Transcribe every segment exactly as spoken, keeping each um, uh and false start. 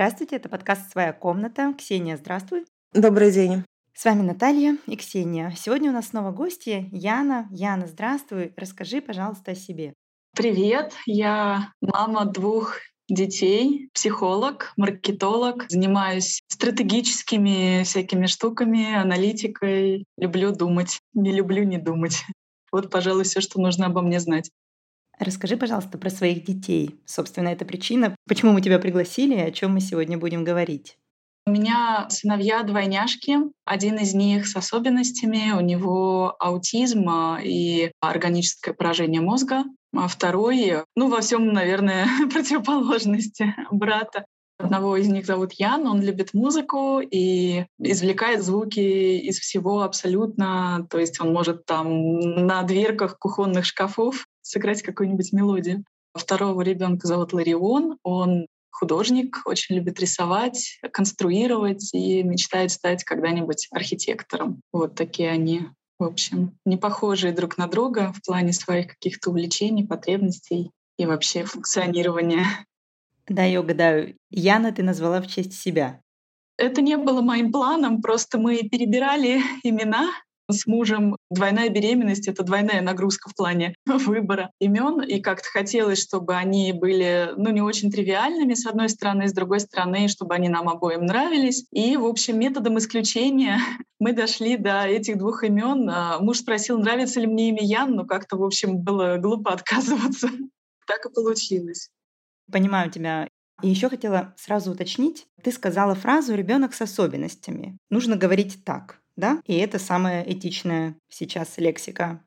Здравствуйте, это подкаст «Своя комната». Ксения, здравствуй. Добрый день. С вами Наталья и Ксения. Сегодня у нас снова гости Яна. Яна, здравствуй. Расскажи, пожалуйста, о себе. Привет, я мама двух детей, психолог, маркетолог. Занимаюсь стратегическими всякими штуками, аналитикой. Люблю думать, не люблю не думать. Вот, пожалуй, все, что нужно обо мне знать. Расскажи, пожалуйста, про своих детей. Собственно, это причина, почему мы тебя пригласили и о чем мы сегодня будем говорить. У меня сыновья-двойняшки. Один из них с особенностями. У него аутизм и органическое поражение мозга. А второй, ну, во всем, наверное, противоположности брата. Одного из них зовут Ян, он любит музыку и извлекает звуки из всего абсолютно. То есть он может там на дверках кухонных шкафов сыграть какую-нибудь мелодию. Второго ребенка зовут Ларион, он художник, очень любит рисовать, конструировать и мечтает стать когда-нибудь архитектором. Вот такие они, в общем, не похожие друг на друга в плане своих каких-то увлечений, потребностей и вообще функционирования. Да, я угадаю. Яна ты назвала в честь себя. Это не было моим планом, просто мы перебирали имена с мужем. Двойная беременность — это двойная нагрузка в плане выбора имен. И как-то хотелось, чтобы они были, ну, не очень тривиальными, с одной стороны, с другой стороны, чтобы они нам обоим нравились. И, в общем, методом исключения мы дошли до этих двух имен. Муж спросил, нравится ли мне имя Ян, но как-то, в общем, было глупо отказываться. Так и получилось. Понимаю тебя. И еще хотела сразу уточнить. Ты сказала фразу «ребенок с особенностями». Нужно говорить так, да? И это самая этичная сейчас лексика.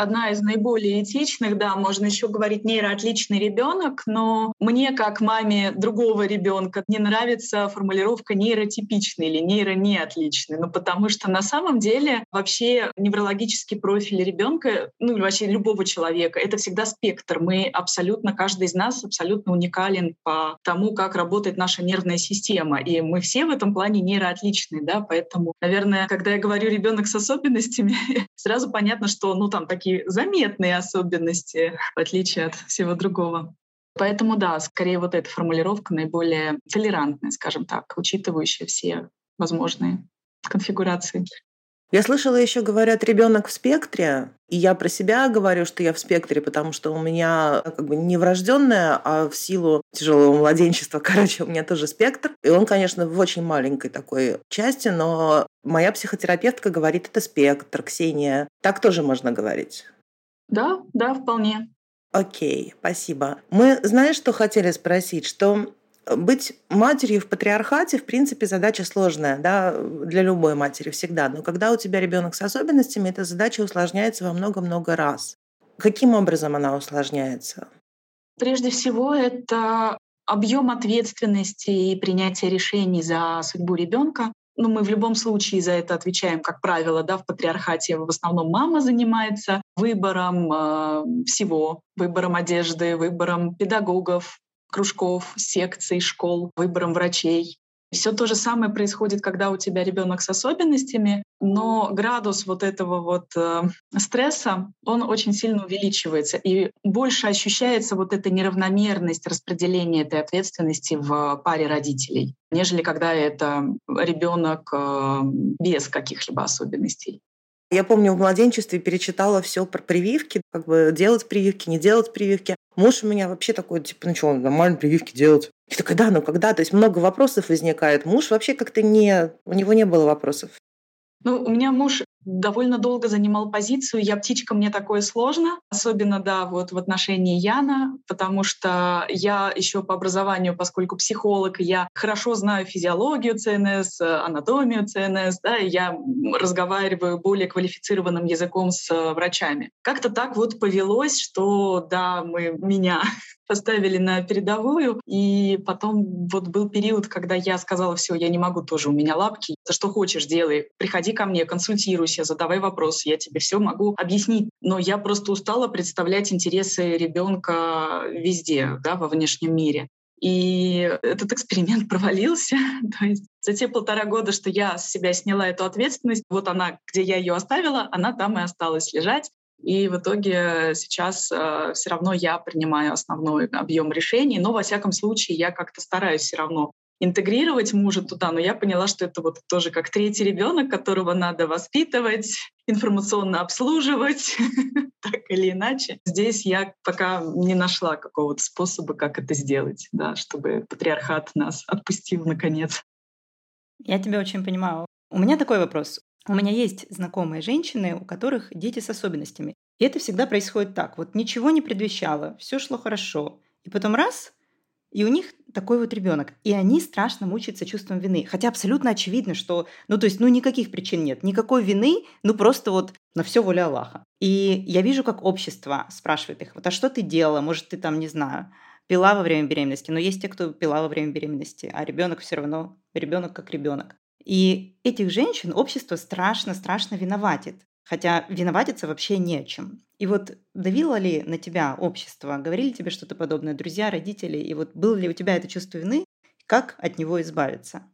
Одна из наиболее этичных, да, можно еще говорить нейроотличный ребенок, но мне, как маме другого ребенка, не нравится формулировка нейротипичный или нейронеотличный. Ну, потому что на самом деле вообще неврологический профиль ребенка, ну, вообще любого человека, это всегда спектр. Мы абсолютно, каждый из нас абсолютно уникален по тому, как работает наша нервная система. И мы все в этом плане нейроотличные, да, поэтому, наверное, когда я говорю ребенок с особенностями, сразу понятно, что, ну, там такие заметные особенности, в отличие от всего другого. Поэтому, да, скорее вот эта формулировка наиболее толерантная, скажем так, учитывающая все возможные конфигурации. Я слышала еще, говорят, ребенок в спектре, и я про себя говорю, что я в спектре, потому что у меня как бы не врожденная, а в силу тяжелого младенчества, короче, у меня тоже спектр. И он, конечно, в очень маленькой такой части, но моя психотерапевтка говорит, это спектр, Ксения. Так тоже можно говорить? Да, да, вполне. Окей, спасибо. Мы, знаешь, что хотели спросить, что... Быть матерью в патриархате, в принципе, задача сложная, да, для любой матери всегда. Но когда у тебя ребенок с особенностями, эта задача усложняется во много-много раз. Каким образом она усложняется? Прежде всего, это объем ответственности и принятие решений за судьбу ребенка. Ну, мы в любом случае за это отвечаем, как правило, да, в патриархате в основном мама занимается выбором э, всего, выбором одежды, выбором педагогов, кружков, секций, школ, выбором врачей. Все то же самое происходит, когда у тебя ребенок с особенностями, но градус вот этого вот э, стресса, он очень сильно увеличивается, и больше ощущается вот эта неравномерность распределения этой ответственности в паре родителей, нежели когда это ребенок э, без каких-либо особенностей. Я помню, в младенчестве перечитала все про прививки, как бы делать прививки, не делать прививки. Муж у меня вообще такой, типа, ну что, нормально прививки делать? Я такая, да, ну когда? То есть много вопросов возникает. Муж вообще как-то не... У него не было вопросов. Ну, у меня муж довольно долго занимал позицию «я птичка, мне такое сложно». Особенно, да, вот в отношении Яна, потому что я еще по образованию, поскольку психолог, я хорошо знаю физиологию ЦНС, анатомию ЦНС, да, и я разговариваю более квалифицированным языком с врачами. Как-то так вот повелось, что, да, мы меня поставили на передовую, и потом вот был период, когда я сказала, все, я не могу тоже, у меня лапки, что хочешь делай, приходи ко мне, консультируйся, задавай вопросы, я тебе все могу объяснить. Но я просто устала представлять интересы ребенка везде, да, во внешнем мире. И этот эксперимент провалился. То есть за те полтора года, что я с себя сняла эту ответственность, вот она, где я ее оставила, она там и осталась лежать. И в итоге сейчас э, все равно я принимаю основной объем решений, но во всяком случае я как-то стараюсь все равно интегрировать мужа туда, но я поняла, что это вот тоже как третий ребенок, которого надо воспитывать, информационно обслуживать, так или иначе. Здесь я пока не нашла какого-то способа, как это сделать, да, чтобы патриархат нас отпустил наконец. Я тебя очень понимаю. У меня такой вопрос. У меня есть знакомые женщины, у которых дети с особенностями. И это всегда происходит так. Вот ничего не предвещало, все шло хорошо. И потом раз, и у них такой вот ребенок. И они страшно мучаются чувством вины. Хотя абсолютно очевидно, что... Ну, то есть, ну, никаких причин нет, никакой вины, ну, просто вот на все воля Аллаха. И я вижу, как общество спрашивает их, вот, а что ты делала? Может, ты там, не знаю, пила во время беременности? Но есть те, кто пила во время беременности, а ребенок все равно, ребенок как ребенок. И этих женщин общество страшно-страшно виноватит. Хотя виноватиться вообще не о чем. И вот давило ли на тебя общество? Говорили тебе что-то подобное друзья, родители? И вот было ли у тебя это чувство вины? Как от него избавиться?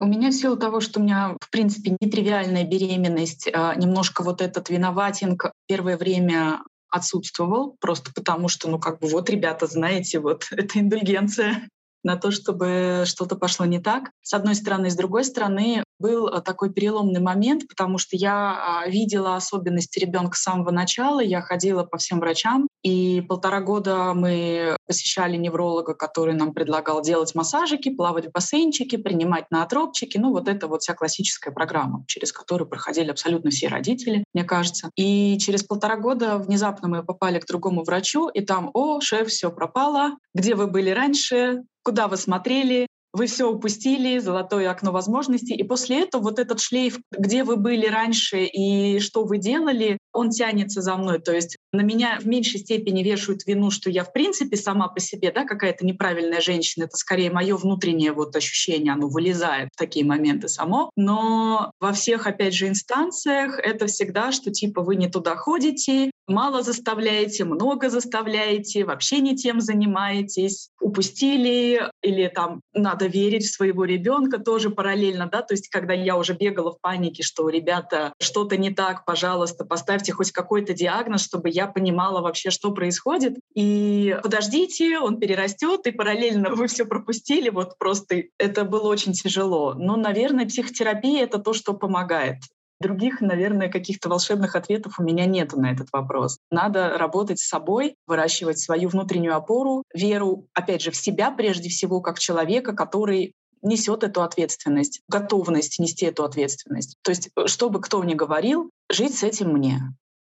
У меня в силу того, что у меня, в принципе, нетривиальная беременность, немножко вот этот виноватинг первое время отсутствовал, просто потому что, ну как бы вот, ребята, знаете, вот это индульгенция на то, чтобы что-то пошло не так. С одной стороны. С другой стороны, был такой переломный момент, потому что я видела особенности ребенка с самого начала. Я ходила по всем врачам, и полтора года мы посещали невролога, который нам предлагал делать массажики, плавать в бассейнчике, принимать наотропчики. Ну, вот это вот вся классическая программа, через которую проходили абсолютно все родители, мне кажется. И через полтора года внезапно мы попали к другому врачу, и там: «О, шеф, все пропало. Где вы были раньше? Куда вы смотрели? Вы все упустили, золотое окно возможностей». И после этого вот этот шлейф, где вы были раньше и что вы делали, он тянется за мной. То есть на меня в меньшей степени вешают вину, что я в принципе сама по себе, да, какая-то неправильная женщина. Это скорее мое внутреннее вот ощущение, оно вылезает в такие моменты само. Но во всех, опять же, инстанциях это всегда, что типа вы не туда ходите, мало заставляете, много заставляете, вообще не тем занимаетесь, упустили, или там надо верить в своего ребенка тоже параллельно, да, то есть когда я уже бегала в панике, что ребята, что-то не так, пожалуйста, поставьте хоть какой-то диагноз, чтобы я понимала вообще, что происходит, и подождите, он перерастет, и параллельно вы все пропустили, вот просто это было очень тяжело. Но, наверное, психотерапия — это то, что помогает. Других, наверное, каких-то волшебных ответов у меня нету на этот вопрос. Надо работать с собой, выращивать свою внутреннюю опору, веру, опять же, в себя прежде всего, как в человека, который несет эту ответственность, готовность нести эту ответственность. То есть, что бы кто ни говорил, жить с этим мне.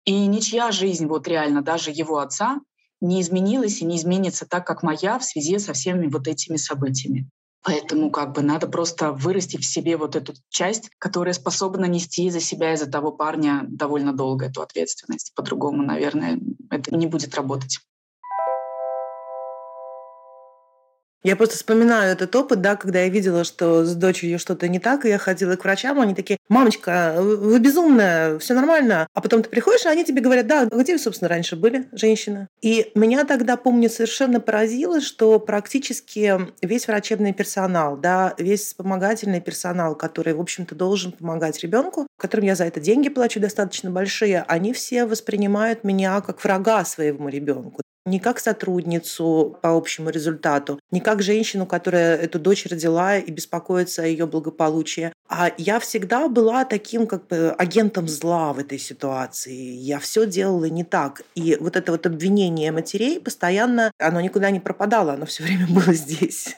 И ничья жизнь, вот реально, даже его отца, не изменилась и не изменится так, как моя, в связи со всеми вот этими событиями. Поэтому как бы надо просто вырастить в себе вот эту часть, которая способна нести за себя и за того парня довольно долго эту ответственность. По-другому, наверное, это не будет работать. Я просто вспоминаю этот опыт, да, когда я видела, что с дочерью что-то не так, и я ходила к врачам, они такие: «Мамочка, вы безумная, все нормально». А потом ты приходишь, и они тебе говорят: «Да, где вы, собственно, раньше были, женщина?» И меня тогда, помню, совершенно поразило, что практически весь врачебный персонал, да, весь вспомогательный персонал, который, в общем-то, должен помогать ребенку, которым я за это деньги плачу достаточно большие, они все воспринимают меня как врага своему ребенку. Не как сотрудницу по общему результату, не как женщину, которая эту дочь родила и беспокоится о ее благополучии. А я всегда была таким как бы агентом зла в этой ситуации. Я все делала не так. И вот это вот обвинение матерей постоянно, оно никуда не пропадало, оно все время было здесь.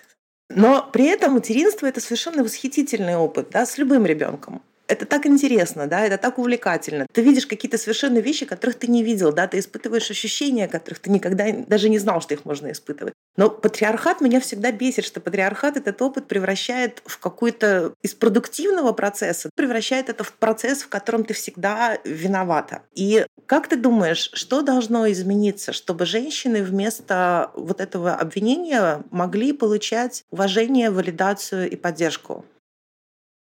Но при этом материнство — это совершенно восхитительный опыт, да, с любым ребенком. Это так интересно, да, это так увлекательно. Ты видишь какие-то совершенно вещи, которых ты не видел, да, ты испытываешь ощущения, которых ты никогда даже не знал, что их можно испытывать. Но патриархат меня всегда бесит, что патриархат этот опыт превращает в какой-то из продуктивного процесса, превращает это в процесс, в котором ты всегда виновата. И как ты думаешь, что должно измениться, чтобы женщины вместо вот этого обвинения могли получать уважение, валидацию и поддержку?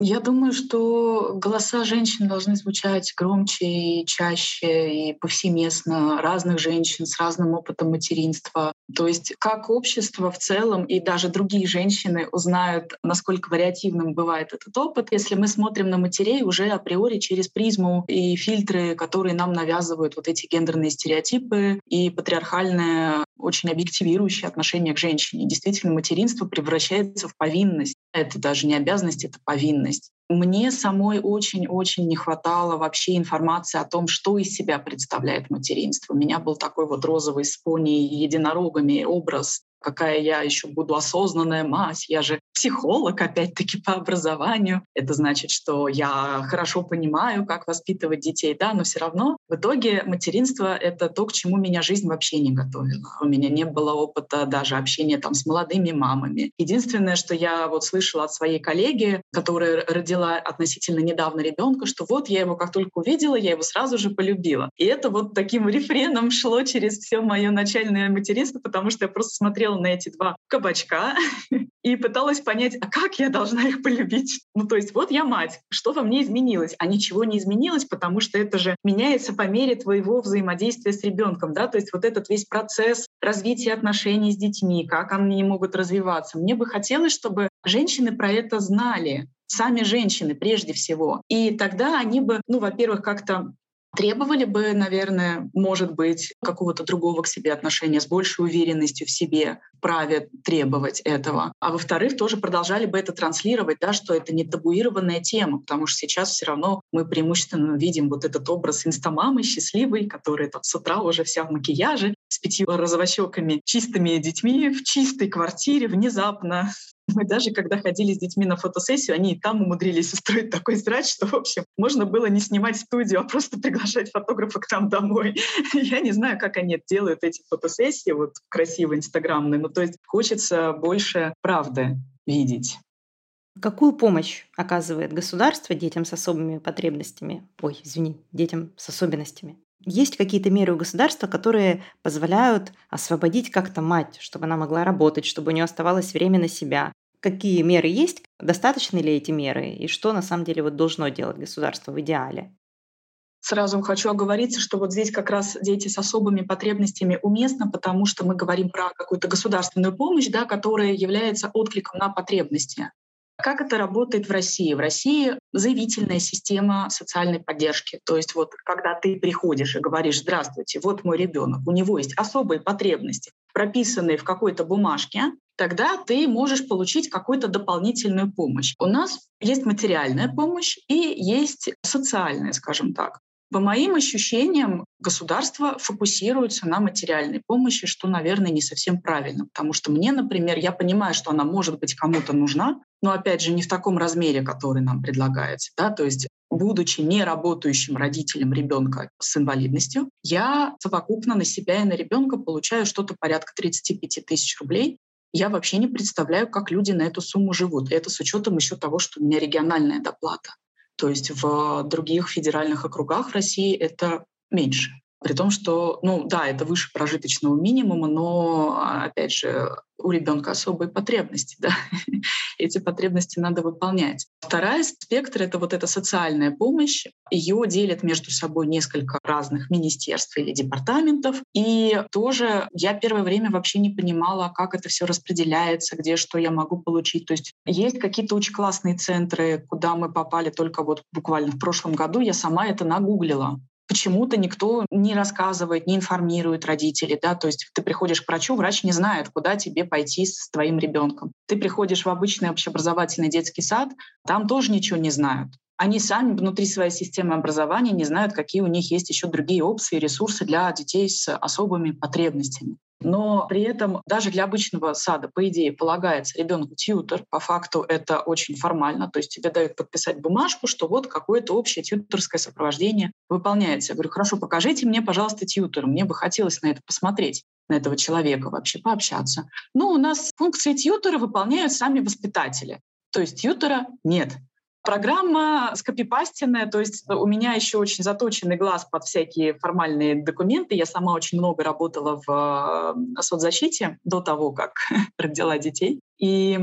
Я думаю, что голоса женщин должны звучать громче и чаще, и повсеместно, разных женщин с разным опытом материнства. То есть как общество в целом и даже другие женщины узнают, насколько вариативным бывает этот опыт, если мы смотрим на матерей уже априори через призму и фильтры, которые нам навязывают вот эти гендерные стереотипы и патриархальное, очень объективирующее отношение к женщине. Действительно, материнство превращается в повинность. Это даже не обязанность, это повинность. Мне самой очень-очень не хватало вообще информации о том, что из себя представляет материнство. У меня был такой вот розовый с пони и единорогами образ, какая я еще буду осознанная мать. Я же психолог, опять-таки, по образованию. Это значит, что я хорошо понимаю, как воспитывать детей, да, но все равно в итоге материнство — это то, к чему меня жизнь вообще не готовила. У меня не было опыта даже общения там, с молодыми мамами. Единственное, что я вот слышала от своей коллеги, которая родила относительно недавно ребенка, что вот я его как только увидела, я его сразу же полюбила. И это вот таким рефреном шло через все мое начальное материнство, потому что я просто смотрела на эти два кабачка и пыталась понять, а как я должна их полюбить? Ну, то есть вот я мать, что во мне изменилось? А ничего не изменилось, потому что это же меняется по мере твоего взаимодействия с ребенком, да? То есть вот этот весь процесс развития отношений с детьми, как они могут развиваться. Мне бы хотелось, чтобы женщины про это знали, сами женщины прежде всего. И тогда они бы, ну, во-первых, как-то требовали бы, наверное, может быть, какого-то другого к себе отношения, с большей уверенностью в себе, праве требовать этого. А во-вторых, тоже продолжали бы это транслировать, да, что это не табуированная тема, потому что сейчас все равно мы преимущественно видим вот этот образ инстамамы счастливой, которая там с утра уже вся в макияже, с пятью розовощёками, чистыми детьми, в чистой квартире внезапно. Мы даже когда ходили с детьми на фотосессию, они и там умудрились устроить такой срач, что, в общем, можно было не снимать студию, а просто приглашать фотографа к нам домой. Я не знаю, как они делают эти фотосессии, вот красивые, инстаграмные, но то есть хочется больше правды видеть. Какую помощь оказывает государство детям с особыми потребностями? Ой, извини, детям с особенностями. Есть какие-то меры у государства, которые позволяют освободить как-то мать, чтобы она могла работать, чтобы у нее оставалось время на себя? Какие меры есть? Достаточны ли эти меры? И что на самом деле вот должно делать государство в идеале? Сразу хочу оговориться, что вот здесь как раз дети с особыми потребностями уместно, потому что мы говорим про какую-то государственную помощь, да, которая является откликом на потребности. Как это работает в России? В России заявительная система социальной поддержки. То есть вот когда ты приходишь и говоришь: «Здравствуйте, вот мой ребенок, у него есть особые потребности», прописанные в какой-то бумажке, тогда ты можешь получить какую-то дополнительную помощь. У нас есть материальная помощь и есть социальная, скажем так. По моим ощущениям, государство фокусируется на материальной помощи, что, наверное, не совсем правильно. Потому что мне, например, я понимаю, что она может быть кому-то нужна, но, опять же, не в таком размере, который нам предлагается. Да? То есть, будучи неработающим родителем ребенка с инвалидностью, я совокупно на себя и на ребенка получаю что-то порядка тридцать пять тысяч рублей. Я вообще не представляю, как люди на эту сумму живут. И это с учетом еще того, что у меня региональная доплата. То есть в других федеральных округах России это меньше. При том, что, ну да, это выше прожиточного минимума, но, опять же, у ребенка особые потребности, да, эти потребности надо выполнять. Вторая спектр — это вот эта социальная помощь. Ее делят между собой несколько разных министерств или департаментов. И тоже я первое время вообще не понимала, как это все распределяется, где что я могу получить. То есть есть какие-то очень классные центры, куда мы попали только вот буквально в прошлом году. Я сама это нагуглила. Почему-то никто не рассказывает, не информирует родителей, да, то есть ты приходишь к врачу, врач не знает, куда тебе пойти с твоим ребенком. Ты приходишь в обычный общеобразовательный детский сад, там тоже ничего не знают. Они сами внутри своей системы образования не знают, какие у них есть еще другие опции и ресурсы для детей с особыми потребностями. Но при этом даже для обычного сада, по идее, полагается ребенку тьютор. По факту это очень формально. То есть тебе дают подписать бумажку, что вот какое-то общее тьюторское сопровождение выполняется. Я говорю: хорошо, покажите мне, пожалуйста, тьютора. Мне бы хотелось на это посмотреть, на этого человека вообще пообщаться. Но у нас функции тьютора выполняют сами воспитатели. То есть тьютора нет. Программа скопипастенная, то есть у меня еще очень заточенный глаз под всякие формальные документы. Я сама очень много работала в соцзащите до того, как родила детей. И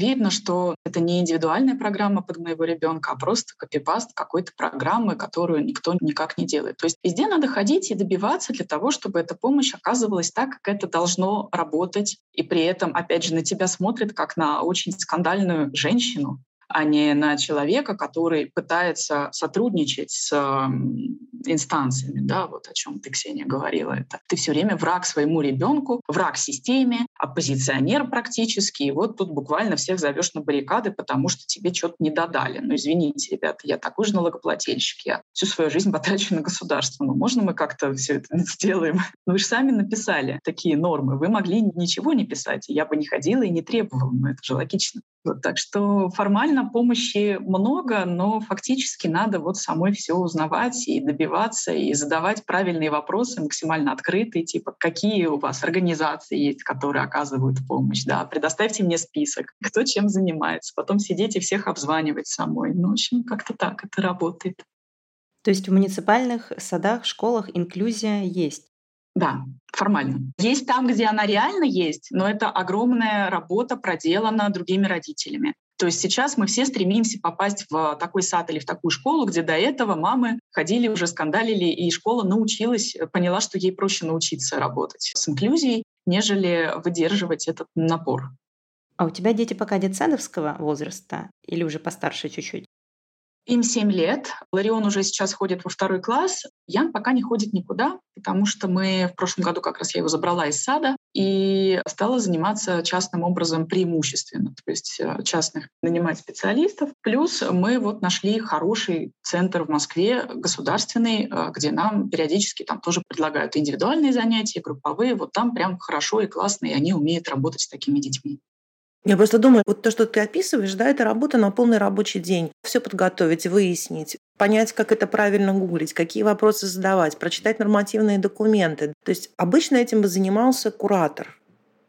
Видно, что это не индивидуальная программа под моего ребенка, а просто копипаст какой-то программы, которую никто никак не делает. То есть везде надо ходить и добиваться для того, чтобы эта помощь оказывалась так, как это должно работать. И при этом, опять же, на тебя смотрят как на очень скандальную женщину, а не на человека, который пытается сотрудничать с инстанциями, да, вот о чем ты, Ксения, говорила. Это ты все время враг своему ребенку, враг системе, оппозиционер практически, и вот тут буквально всех зовешь на баррикады, потому что тебе что-то не додали. Ну, извините, ребята, я такой же налогоплательщик, я всю свою жизнь потрачу на государство. Ну, можно мы как-то все это сделаем? Ну, вы же сами написали такие нормы, вы могли ничего не писать, и я бы не ходила и не требовала, но это же логично. Вот, так что формально помощи много, но фактически надо вот самой все узнавать и добиваться, и задавать правильные вопросы, максимально открытые, типа какие у вас организации есть, которые оказывают помощь, да, предоставьте мне список, кто чем занимается, потом сидеть и всех обзванивать самой. Ну, в общем, как-то так это работает. То есть в муниципальных садах, школах инклюзия есть? Да, формально. Есть там, где она реально есть, но это огромная работа проделана другими родителями. То есть сейчас мы все стремимся попасть в такой сад или в такую школу, где до этого мамы ходили, уже скандалили, и школа научилась, поняла, что ей проще научиться работать с инклюзией, нежели выдерживать этот напор. А у тебя дети пока детсадовского возраста или уже постарше чуть-чуть? Им семь лет. Ларион уже сейчас ходит во второй класс. Ян пока не ходит никуда, потому что мы в прошлом году как раз я его забрала из сада и стала заниматься частным образом преимущественно, то есть частных нанимать специалистов. Плюс мы вот нашли хороший центр в Москве, государственный, где нам периодически там тоже предлагают индивидуальные занятия, групповые. Вот там прям хорошо и классно, и они умеют работать с такими детьми. Я просто думаю, вот то, что ты описываешь, да, это работа на полный рабочий день. Все подготовить, выяснить, понять, как это правильно гуглить, какие вопросы задавать, прочитать нормативные документы. То есть обычно этим бы занимался куратор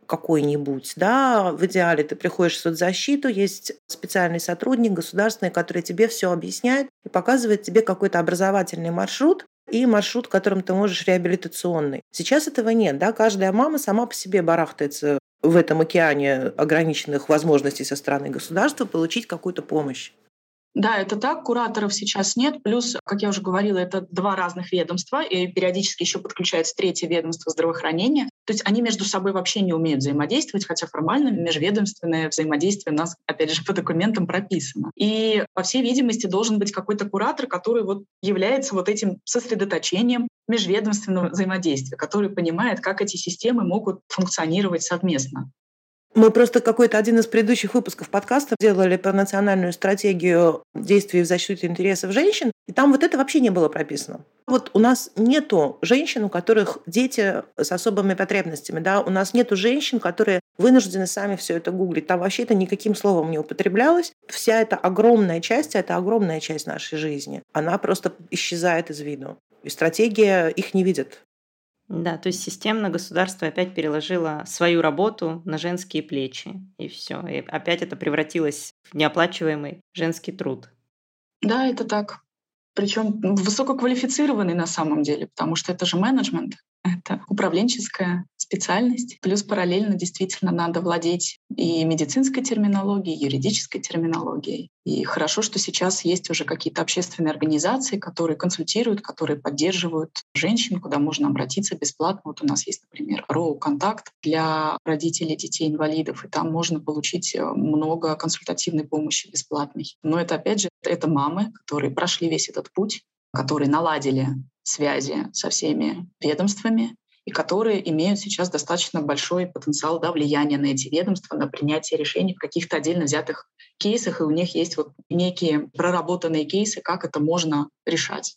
какой-нибудь, да, в идеале ты приходишь в соцзащиту, есть специальный сотрудник государственный, который тебе все объясняет и показывает тебе какой-то образовательный маршрут, и маршрут, которым ты можешь реабилитационный. Сейчас этого нет, да, каждая мама сама по себе барахтается в этом океане ограниченных возможностей со стороны государства получить какую-то помощь. Да, это так, кураторов сейчас нет, плюс, как я уже говорила, это два разных ведомства, и периодически еще подключается третье ведомство здравоохранения. То есть они между собой вообще не умеют взаимодействовать, хотя формально межведомственное взаимодействие у нас, опять же, по документам прописано. И, по всей видимости, должен быть какой-то куратор, который вот является вот этим сосредоточением межведомственного взаимодействия, который понимает, как эти системы могут функционировать совместно. Мы просто какой-то один из предыдущих выпусков подкаста делали про национальную стратегию действий в защите интересов женщин, и там вот это вообще не было прописано. Вот у нас нету женщин, у которых дети с особыми потребностями, да, у нас нету женщин, которые вынуждены сами все это гуглить, там вообще это никаким словом не употреблялось. Вся эта огромная часть, это огромная часть нашей жизни, она просто исчезает из виду, и стратегия их не видит. Да, то есть системно государство опять переложило свою работу на женские плечи, и все, и опять это превратилось в неоплачиваемый женский труд. Да, это так. Причем высококвалифицированный на самом деле, потому что это же менеджмент, это управленческая специальность. Плюс параллельно действительно надо владеть и медицинской терминологией, и юридической терминологией. И хорошо, что сейчас есть уже какие-то общественные организации, которые консультируют, которые поддерживают женщин, куда можно обратиться бесплатно. Вот у нас есть, например, Роу-контакт для родителей детей-инвалидов, и там можно получить много консультативной помощи бесплатной. Но это, опять же, это мамы, которые прошли весь этот путь, которые наладили связи со всеми ведомствами и которые имеют сейчас достаточно большой потенциал, да, влияния на эти ведомства, на принятие решений в каких-то отдельно взятых кейсах, и у них есть вот некие проработанные кейсы, как это можно решать.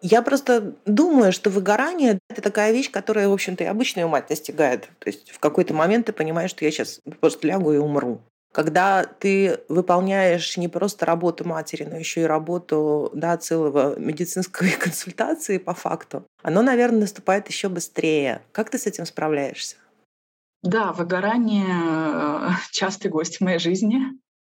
Я просто думаю, что выгорание — это такая вещь, которая, в общем-то, и обычную мать достигает. То есть в какой-то момент ты понимаешь, что я сейчас просто лягу и умру. Когда ты выполняешь не просто работу матери, но еще и работу, да, целого медицинской консультации по факту, оно, наверное, наступает еще быстрее. Как ты с этим справляешься? Да, выгорание — частый гость в моей жизни.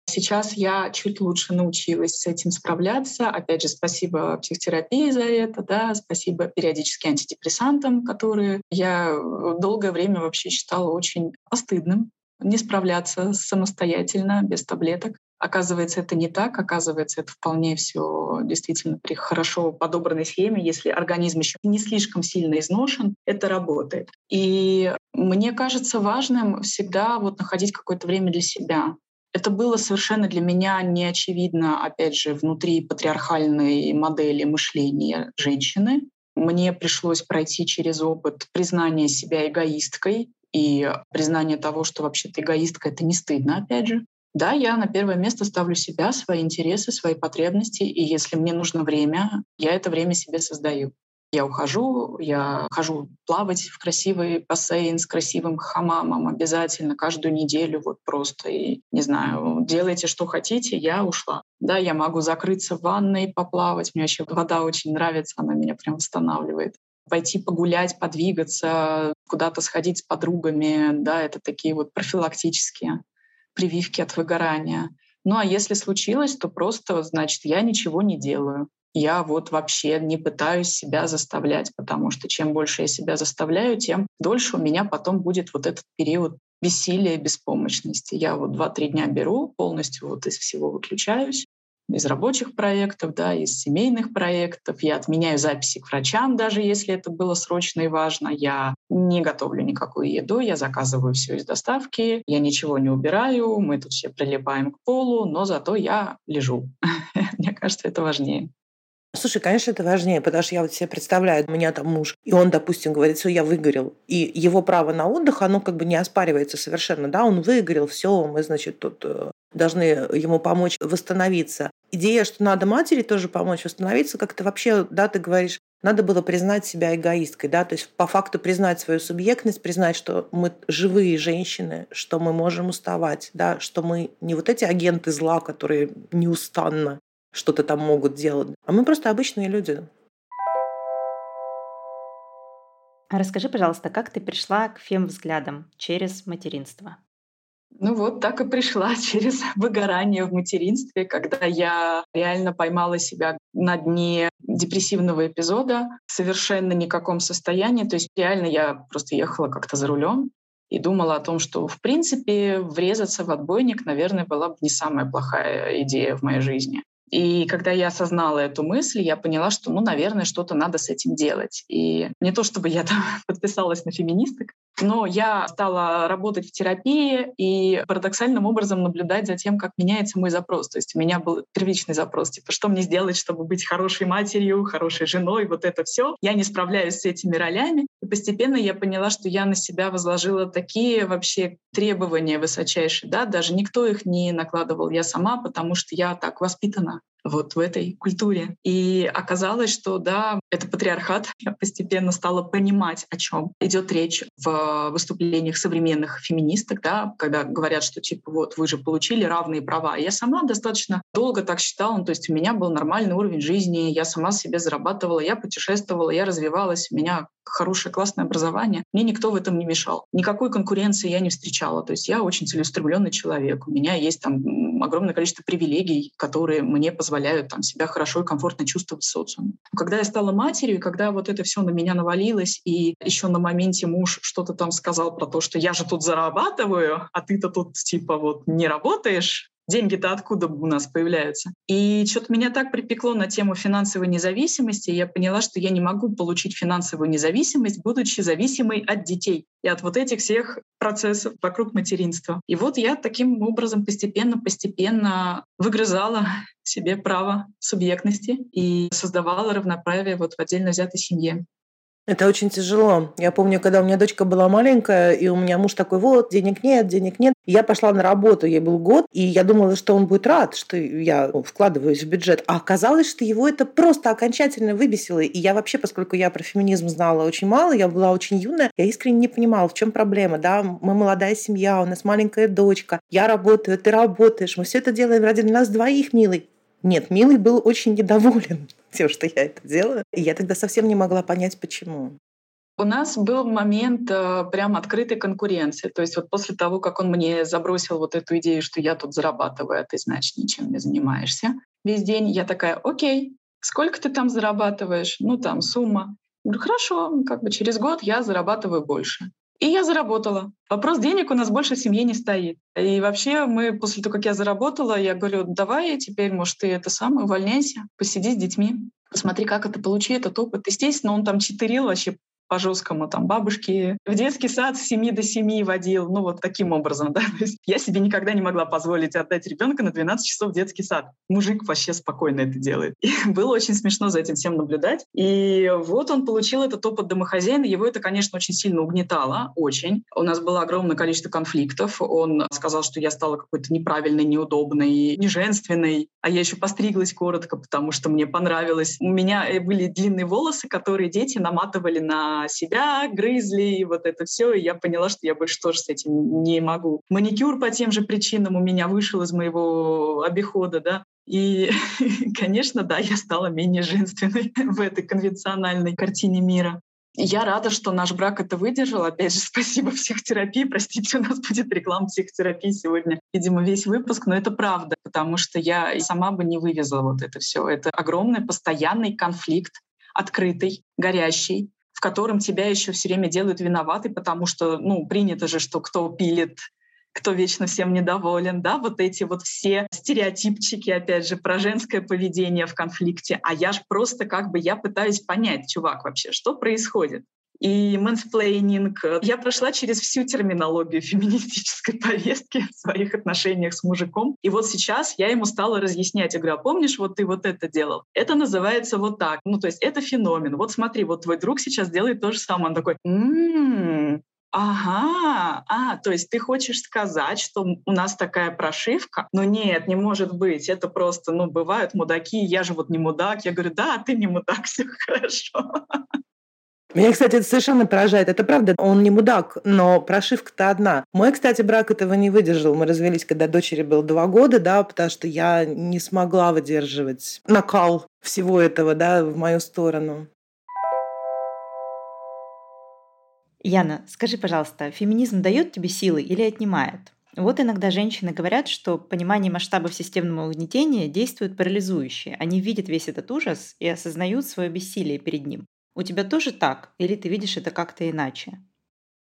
Сейчас я чуть лучше научилась с этим справляться. Опять же, спасибо психотерапии за это, да, спасибо периодически антидепрессантам, которые я долгое время вообще считала очень постыдным. не справляться самостоятельно, без таблеток. Оказывается, это не так. Оказывается, это вполне все действительно при хорошо подобранной схеме. Если организм еще не слишком сильно изношен, это работает. И мне кажется важным всегда вот находить какое-то время для себя. Это было совершенно для меня неочевидно, опять же, внутри патриархальной модели мышления женщины. Мне пришлось пройти через опыт признания себя эгоисткой и признание того, что вообще-то эгоистка — это не стыдно, опять же. Да, я на первое место ставлю себя, свои интересы, свои потребности, и если мне нужно время, я это время себе создаю. Я ухожу, я хожу плавать в красивый бассейн с красивым хамамом обязательно каждую неделю, вот просто, и, не знаю, делайте, что хотите, я ушла. Да, я могу закрыться в ванной, поплавать, мне вообще вода очень нравится, она меня прям восстанавливает. Пойти погулять, подвигаться, куда-то сходить с подругами, да, это такие вот профилактические прививки от выгорания. Ну а если случилось, то просто, значит, я ничего не делаю. Я вот вообще не пытаюсь себя заставлять, потому что чем больше я себя заставляю, тем дольше у меня потом будет вот этот период бессилия, беспомощности. Я вот два-три дня беру, полностью вот из всего выключаюсь, из рабочих проектов, да, из семейных проектов. Я отменяю записи к врачам, даже если это было срочно и важно. Я не готовлю никакую еду, я заказываю все из доставки, я ничего не убираю, мы тут все прилипаем к полу, но зато я лежу. Мне кажется, это важнее. Слушай, конечно, это важнее, потому что я вот себе представляю, у меня там муж, и он, допустим, говорит, все, я выгорел. И его право на отдых, оно как бы не оспаривается совершенно, да, он выгорел, все, мы, значит, тут должны ему помочь восстановиться. Идея, что надо матери тоже помочь восстановиться, как-то вообще, да, ты говоришь, надо было признать себя эгоисткой, да, то есть по факту признать свою субъектность, признать, что мы живые женщины, что мы можем уставать, да, что мы не вот эти агенты зла, которые неустанно что-то там могут делать. А мы просто обычные люди. Расскажи, пожалуйста, как ты пришла к фем-взглядам через материнство? Ну вот так и пришла через выгорание в материнстве, когда я реально поймала себя на дне депрессивного эпизода, в совершенно никаком состоянии. То есть реально я просто ехала как-то за рулем и думала о том, что, в принципе, врезаться в отбойник, наверное, была бы не самая плохая идея в моей жизни. И когда я осознала эту мысль, я поняла, что, ну, наверное, что-то надо с этим делать. И не то чтобы я там подписалась на феминисток, но я стала работать в терапии и парадоксальным образом наблюдать за тем, как меняется мой запрос. То есть у меня был первичный запрос, типа, что мне сделать, чтобы быть хорошей матерью, хорошей женой, вот это все. Я не справляюсь с этими ролями. И постепенно я поняла, что я на себя возложила такие вообще требования высочайшие, да, даже никто их не накладывал, я сама, потому что я так воспитана вот в этой культуре. И оказалось, что да, это патриархат. Я постепенно стала понимать, о чем идет речь в выступлениях современных феминисток, да, когда говорят, что типа вот вы же получили равные права. Я сама достаточно долго так считала, ну, то есть у меня был нормальный уровень жизни, я сама себе зарабатывала, я путешествовала, я развивалась, у меня хорошее классное образование, мне никто в этом не мешал. Никакой конкуренции я не встречала, то есть я очень целеустремленный человек, у меня есть там огромное количество привилегий, которые мне позволяют позволяют там себя хорошо и комфортно чувствовать в социуме. Когда я стала матерью, когда вот это все на меня навалилось, и еще на моменте муж что-то там сказал про то, что я же тут зарабатываю, а ты-то тут типа вот не работаешь, деньги-то откуда у нас появляются? И что-то меня так припекло на тему финансовой независимости, я поняла, что я не могу получить финансовую независимость, будучи зависимой от детей и от вот этих всех процессов вокруг материнства. И вот я таким образом постепенно-постепенно выгрызала себе право субъектности и создавала равноправие вот в отдельно взятой семье. Это очень тяжело. Я помню, когда у меня дочка была маленькая, и у меня муж такой, вот, денег нет, денег нет. Я пошла на работу, ей был год, и я думала, что он будет рад, что я вкладываюсь в бюджет. А оказалось, что его это просто окончательно выбесило. И я вообще, поскольку я про феминизм знала очень мало, я была очень юная, я искренне не понимала, в чем проблема. Да? Мы молодая семья, у нас маленькая дочка, я работаю, ты работаешь, мы все это делаем ради нас двоих, милый. Нет, милый был очень недоволен тем, что я это делаю. И я тогда совсем не могла понять, почему. У нас был момент э, прям открытой конкуренции. То есть вот после того, как он мне забросил вот эту идею, что я тут зарабатываю, а ты, значит, ничем не занимаешься весь день, я такая, окей, сколько ты там зарабатываешь? Ну, там сумма. Я говорю, хорошо, как бы через год я зарабатываю больше. И я заработала. Вопрос денег у нас больше в семье не стоит. И вообще мы после того, как я заработала, я говорю, давай теперь, может, ты это сам увольняйся, посиди с детьми, посмотри, как это, получи этот опыт. Естественно, он там читерил вообще по-жесткому, там бабушки в детский сад с семи до семи водил, ну вот таким образом, да. То есть я себе никогда не могла позволить отдать ребенка на двенадцать часов в детский сад. Мужик вообще спокойно это делает. И было очень смешно за этим всем наблюдать. И вот он получил этот опыт домохозяина, его это, конечно, очень сильно угнетало, очень. У нас было огромное количество конфликтов. Он сказал, что я стала какой-то неправильной, неудобной, неженственной, а я еще постриглась коротко, потому что мне понравилось. У меня были длинные волосы, которые дети наматывали на себя, грызли, и вот это все. И я поняла, что я больше тоже с этим не могу. Маникюр по тем же причинам у меня вышел из моего обихода, да. И, конечно, да, я стала менее женственной в этой конвенциональной картине мира. Я рада, что наш брак это выдержал. Опять же, спасибо психотерапии. Простите, у нас будет реклама психотерапии сегодня, видимо, весь выпуск, но это правда, потому что я сама бы не вывезла вот это все. Это огромный постоянный конфликт, открытый, горящий, в котором тебя еще все время делают виноватой, потому что, ну, принято же, что кто пилит, кто вечно всем недоволен, да, вот эти вот все стереотипчики, опять же, про женское поведение в конфликте. А я ж просто как бы, я пытаюсь понять, чувак, вообще, что происходит? И мэнсплейнинг. Я прошла через всю терминологию феминистической повестки в своих отношениях с мужиком. И вот сейчас я ему стала разъяснять. Я говорю, а помнишь, вот ты вот это делал? Это называется вот так. Ну, то есть это феномен. Вот смотри, вот твой друг сейчас делает то же самое. Он такой, м-м-м, ага, а, то есть ты хочешь сказать, что у нас такая прошивка? Ну нет, не может быть. Это просто, ну, бывают мудаки. Я же вот не мудак. Я говорю, да, ты не мудак, все хорошо. Меня, кстати, это совершенно поражает. Это правда, он не мудак, но прошивка-то одна. Мой, кстати, брак этого не выдержал. Мы развелись, когда дочери было два года, да, потому что я не смогла выдерживать накал всего этого, да, в мою сторону. Яна, скажи, пожалуйста, феминизм дает тебе силы или отнимает? Вот иногда женщины говорят, что понимание масштабов системного угнетения действует парализующе. Они видят весь этот ужас и осознают свое бессилие перед ним. У тебя тоже так? Или ты видишь это как-то иначе?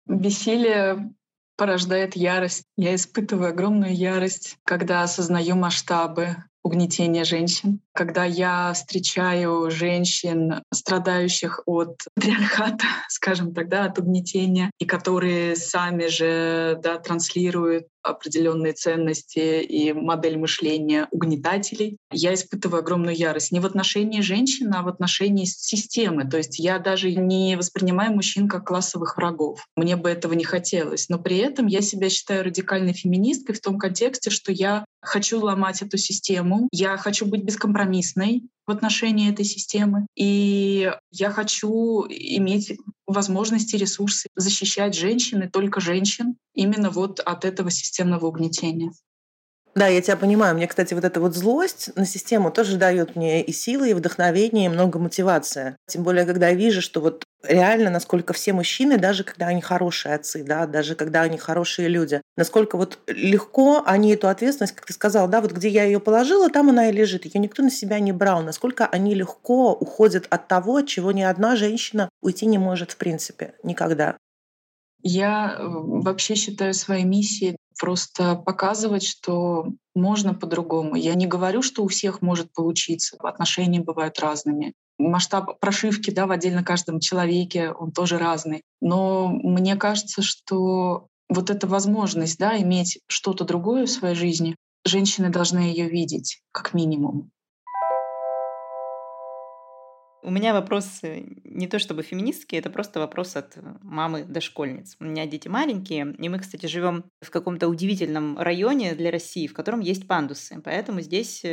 Бессилие порождает ярость. Я испытываю огромную ярость, когда осознаю масштабы угнетения женщин, когда я встречаю женщин, страдающих от патриархата, скажем так, да, от угнетения, и которые сами же, да, транслируют определенные ценности и модель мышления угнетателей. Я испытываю огромную ярость не в отношении женщин, а в отношении системы. То есть я даже не воспринимаю мужчин как классовых врагов. Мне бы этого не хотелось. Но при этом я себя считаю радикальной феминисткой в том контексте, что я хочу ломать эту систему, я хочу быть бескомпромиссной в отношении этой системы. И я хочу иметь возможности, ресурсы защищать женщин и только женщин именно вот от этого системного угнетения. Да, я тебя понимаю. Мне, кстати, вот эта вот злость на систему тоже дает мне и силы, и вдохновение, и много мотивации. Тем более, когда я вижу, что вот реально, насколько все мужчины, даже когда они хорошие отцы, да, даже когда они хорошие люди, насколько вот легко они эту ответственность, как ты сказала, да, вот где я ее положила, там она и лежит, ее никто на себя не брал, насколько они легко уходят от того, от чего ни одна женщина уйти не может в принципе никогда. Я вообще считаю своей миссией просто показывать, что можно по-другому. Я не говорю, что у всех может получиться, отношения бывают разными. Масштаб прошивки, да, в отдельно каждом человеке, он тоже разный. Но мне кажется, что вот эта возможность, да, иметь что-то другое в своей жизни, женщины должны ее видеть, как минимум. У меня вопрос не то чтобы феминистский, это просто вопрос от мамы до школьниц. У меня дети маленькие, и мы, кстати, живем в каком-то удивительном районе для России, в котором есть пандусы. Поэтому здесь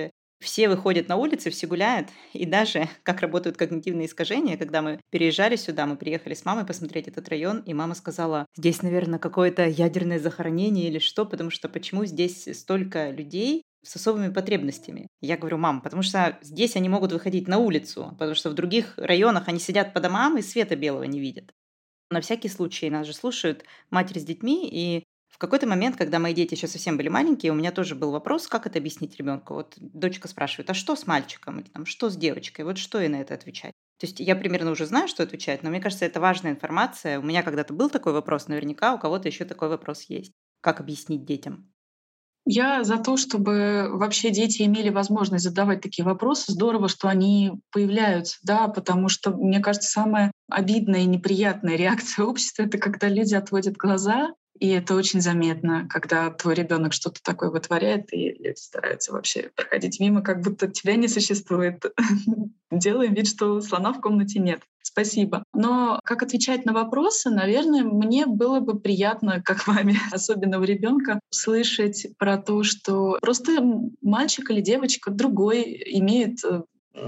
все выходят на улицы, все гуляют, и даже как работают когнитивные искажения. Когда мы переезжали сюда, мы приехали с мамой посмотреть этот район, и мама сказала, здесь, наверное, какое-то ядерное захоронение или что, потому что почему здесь столько людей с особыми потребностями? Я говорю, мам, потому что здесь они могут выходить на улицу, потому что в других районах они сидят по домам и света белого не видят. На всякий случай нас же слушают матери с детьми, и в какой-то момент, когда мои дети еще совсем были маленькие, у меня тоже был вопрос, как это объяснить ребенку. Вот дочка спрашивает, а что с мальчиком или там, что с девочкой? Вот что ей на это отвечать? То есть я примерно уже знаю, что отвечать, но мне кажется, это важная информация. У меня когда-то был такой вопрос, наверняка у кого-то еще такой вопрос есть. Как объяснить детям? Я за то, чтобы вообще дети имели возможность задавать такие вопросы. Здорово, что они появляются, да, потому что, мне кажется, самая обидная и неприятная реакция общества — это когда люди отводят глаза, и это очень заметно, когда твой ребенок что-то такое вытворяет, и люди стараются вообще проходить мимо, как будто тебя не существует. Делаем вид, что слона в комнате нет. Спасибо. Но как отвечать на вопросы, наверное, мне было бы приятно, как маме особенного ребенка, слышать про то, что просто мальчик или девочка другой имеет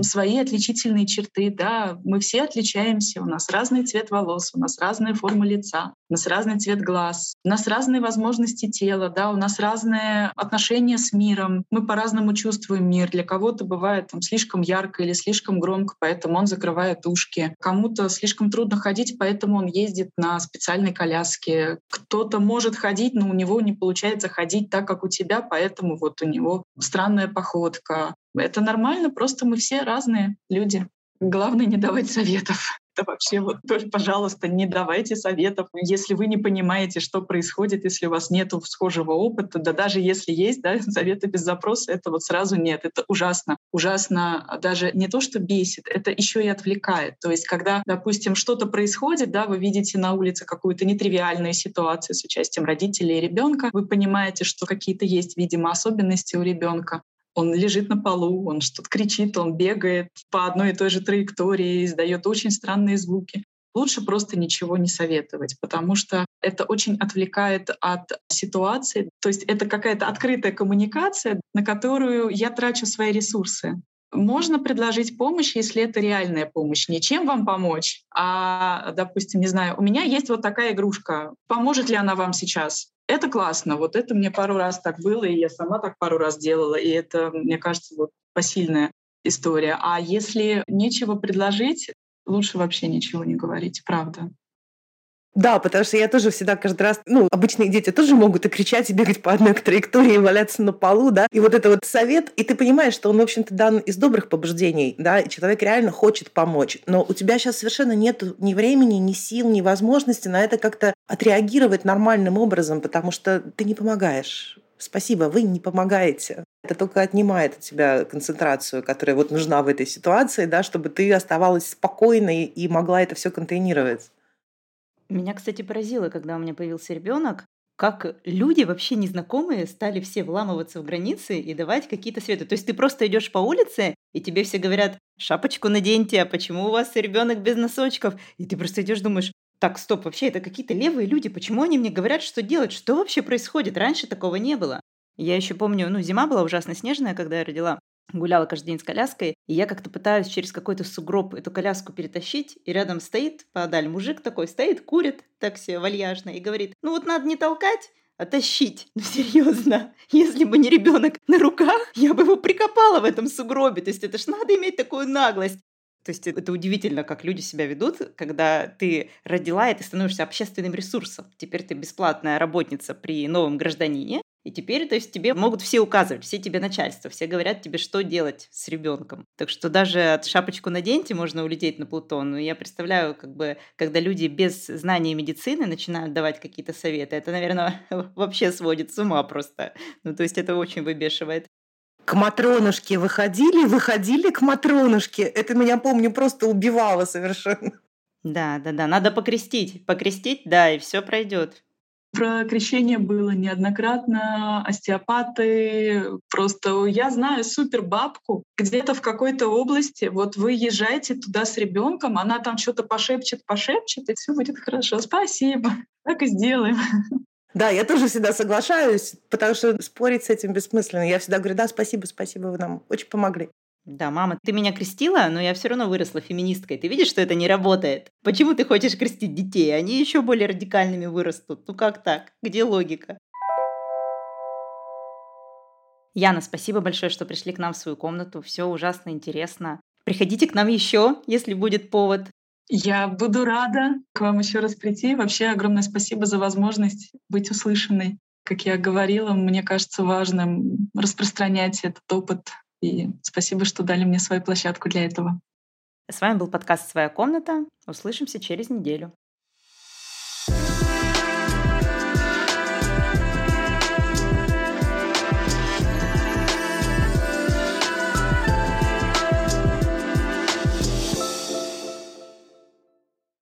свои отличительные черты. Да, мы все отличаемся. У нас разный цвет волос, у нас разная форма лица, у нас разный цвет глаз, у нас разные возможности тела, да, у нас разные отношения с миром. Мы по-разному чувствуем мир. Для кого-то бывает там, слишком ярко или слишком громко, поэтому он закрывает ушки. Кому-то слишком трудно ходить, поэтому он ездит на специальной коляске. Кто-то может ходить, но у него не получается ходить так, как у тебя, поэтому вот у него странная походка. Это нормально, просто мы все разные люди. Главное — не давать советов. Это вообще вот только, пожалуйста, не давайте советов. Если вы не понимаете, что происходит, если у вас нет схожего опыта, да даже если есть, да, советы без запроса, это вот сразу нет. Это ужасно. Ужасно даже не то, что бесит, это еще и отвлекает. То есть когда, допустим, что-то происходит, да, вы видите на улице какую-то нетривиальную ситуацию с участием родителей и ребенка, вы понимаете, что какие-то есть, видимо, особенности у ребенка. Он лежит на полу, он что-то кричит, он бегает по одной и той же траектории, издает очень странные звуки. Лучше просто ничего не советовать, потому что это очень отвлекает от ситуации. То есть это какая-то открытая коммуникация, на которую я трачу свои ресурсы. Можно предложить помощь, если это реальная помощь. Не чем вам помочь, а, допустим, не знаю, у меня есть вот такая игрушка. Поможет ли она вам сейчас? Это классно. Вот это мне пару раз так было, и я сама так пару раз делала. И это, мне кажется, вот посильная история. А если нечего предложить, лучше вообще ничего не говорить, правда. Да, потому что я тоже всегда каждый раз... Ну, обычные дети тоже могут и кричать, и бегать по одной траектории, и валяться на полу, да. И вот это вот совет, и ты понимаешь, что он, в общем-то, дан из добрых побуждений, да, и человек реально хочет помочь. Но у тебя сейчас совершенно нет ни времени, ни сил, ни возможности на это как-то отреагировать нормальным образом, потому что ты не помогаешь. Спасибо, вы не помогаете. Это только отнимает у тебя концентрацию, которая вот нужна в этой ситуации, да, чтобы ты оставалась спокойной и могла это все контейнировать. Меня, кстати, поразило, когда у меня появился ребенок, как люди вообще незнакомые стали все вламываться в границы и давать какие-то советы. То есть ты просто идешь по улице, и тебе все говорят: шапочку наденьте, а почему у вас ребенок без носочков? И ты просто идешь, думаешь: так, стоп, вообще это какие-то левые люди, почему они мне говорят, что делать, что вообще происходит? Раньше такого не было. Я еще помню, ну, зима была ужасно снежная, когда я родила. Гуляла каждый день с коляской, и я как-то пытаюсь через какой-то сугроб эту коляску перетащить, и рядом стоит подаль мужик такой, стоит, курит так себе вальяжно и говорит: ну вот надо не толкать, а тащить. Ну серьезно, если бы не ребенок на руках, я бы его прикопала в этом сугробе. То есть это ж надо иметь такую наглость. То есть это удивительно, как люди себя ведут, когда ты родила, и ты становишься общественным ресурсом. Теперь ты бесплатная работница при новом гражданине, и теперь, то есть, тебе могут все указывать, все тебе начальство, все говорят тебе, что делать с ребенком. Так что даже от «шапочку наденьте» можно улететь на Плутон. Но я представляю, как бы, когда люди без знания медицины начинают давать какие-то советы, это, наверное, вообще сводит с ума просто. Ну, то есть это очень выбешивает. К матронушке выходили, выходили к матронушке. Это меня, помню, просто убивало совершенно. Да, да, да, надо покрестить, покрестить, да, и все пройдет. Про крещение было неоднократно, остеопаты, просто я знаю супербабку, где-то в какой-то области, вот вы езжайте туда с ребенком, она там что-то пошепчет, пошепчет, и все будет хорошо. Спасибо, так и сделаем. Да, я тоже всегда соглашаюсь, потому что спорить с этим бессмысленно. Я всегда говорю: да, спасибо, спасибо, вы нам очень помогли. Да, мама, ты меня крестила, но я все равно выросла феминисткой. Ты видишь, что это не работает? Почему ты хочешь крестить детей? Они еще более радикальными вырастут. Ну как так? Где логика? Яна, спасибо большое, что пришли к нам в свою комнату. Все ужасно интересно. Приходите к нам еще, если будет повод. Я буду рада к вам еще раз прийти. Вообще огромное спасибо за возможность быть услышанной. Как я говорила, мне кажется важным распространять этот опыт. И спасибо, что дали мне свою площадку для этого. С вами был подкаст «Своя комната». Услышимся через неделю.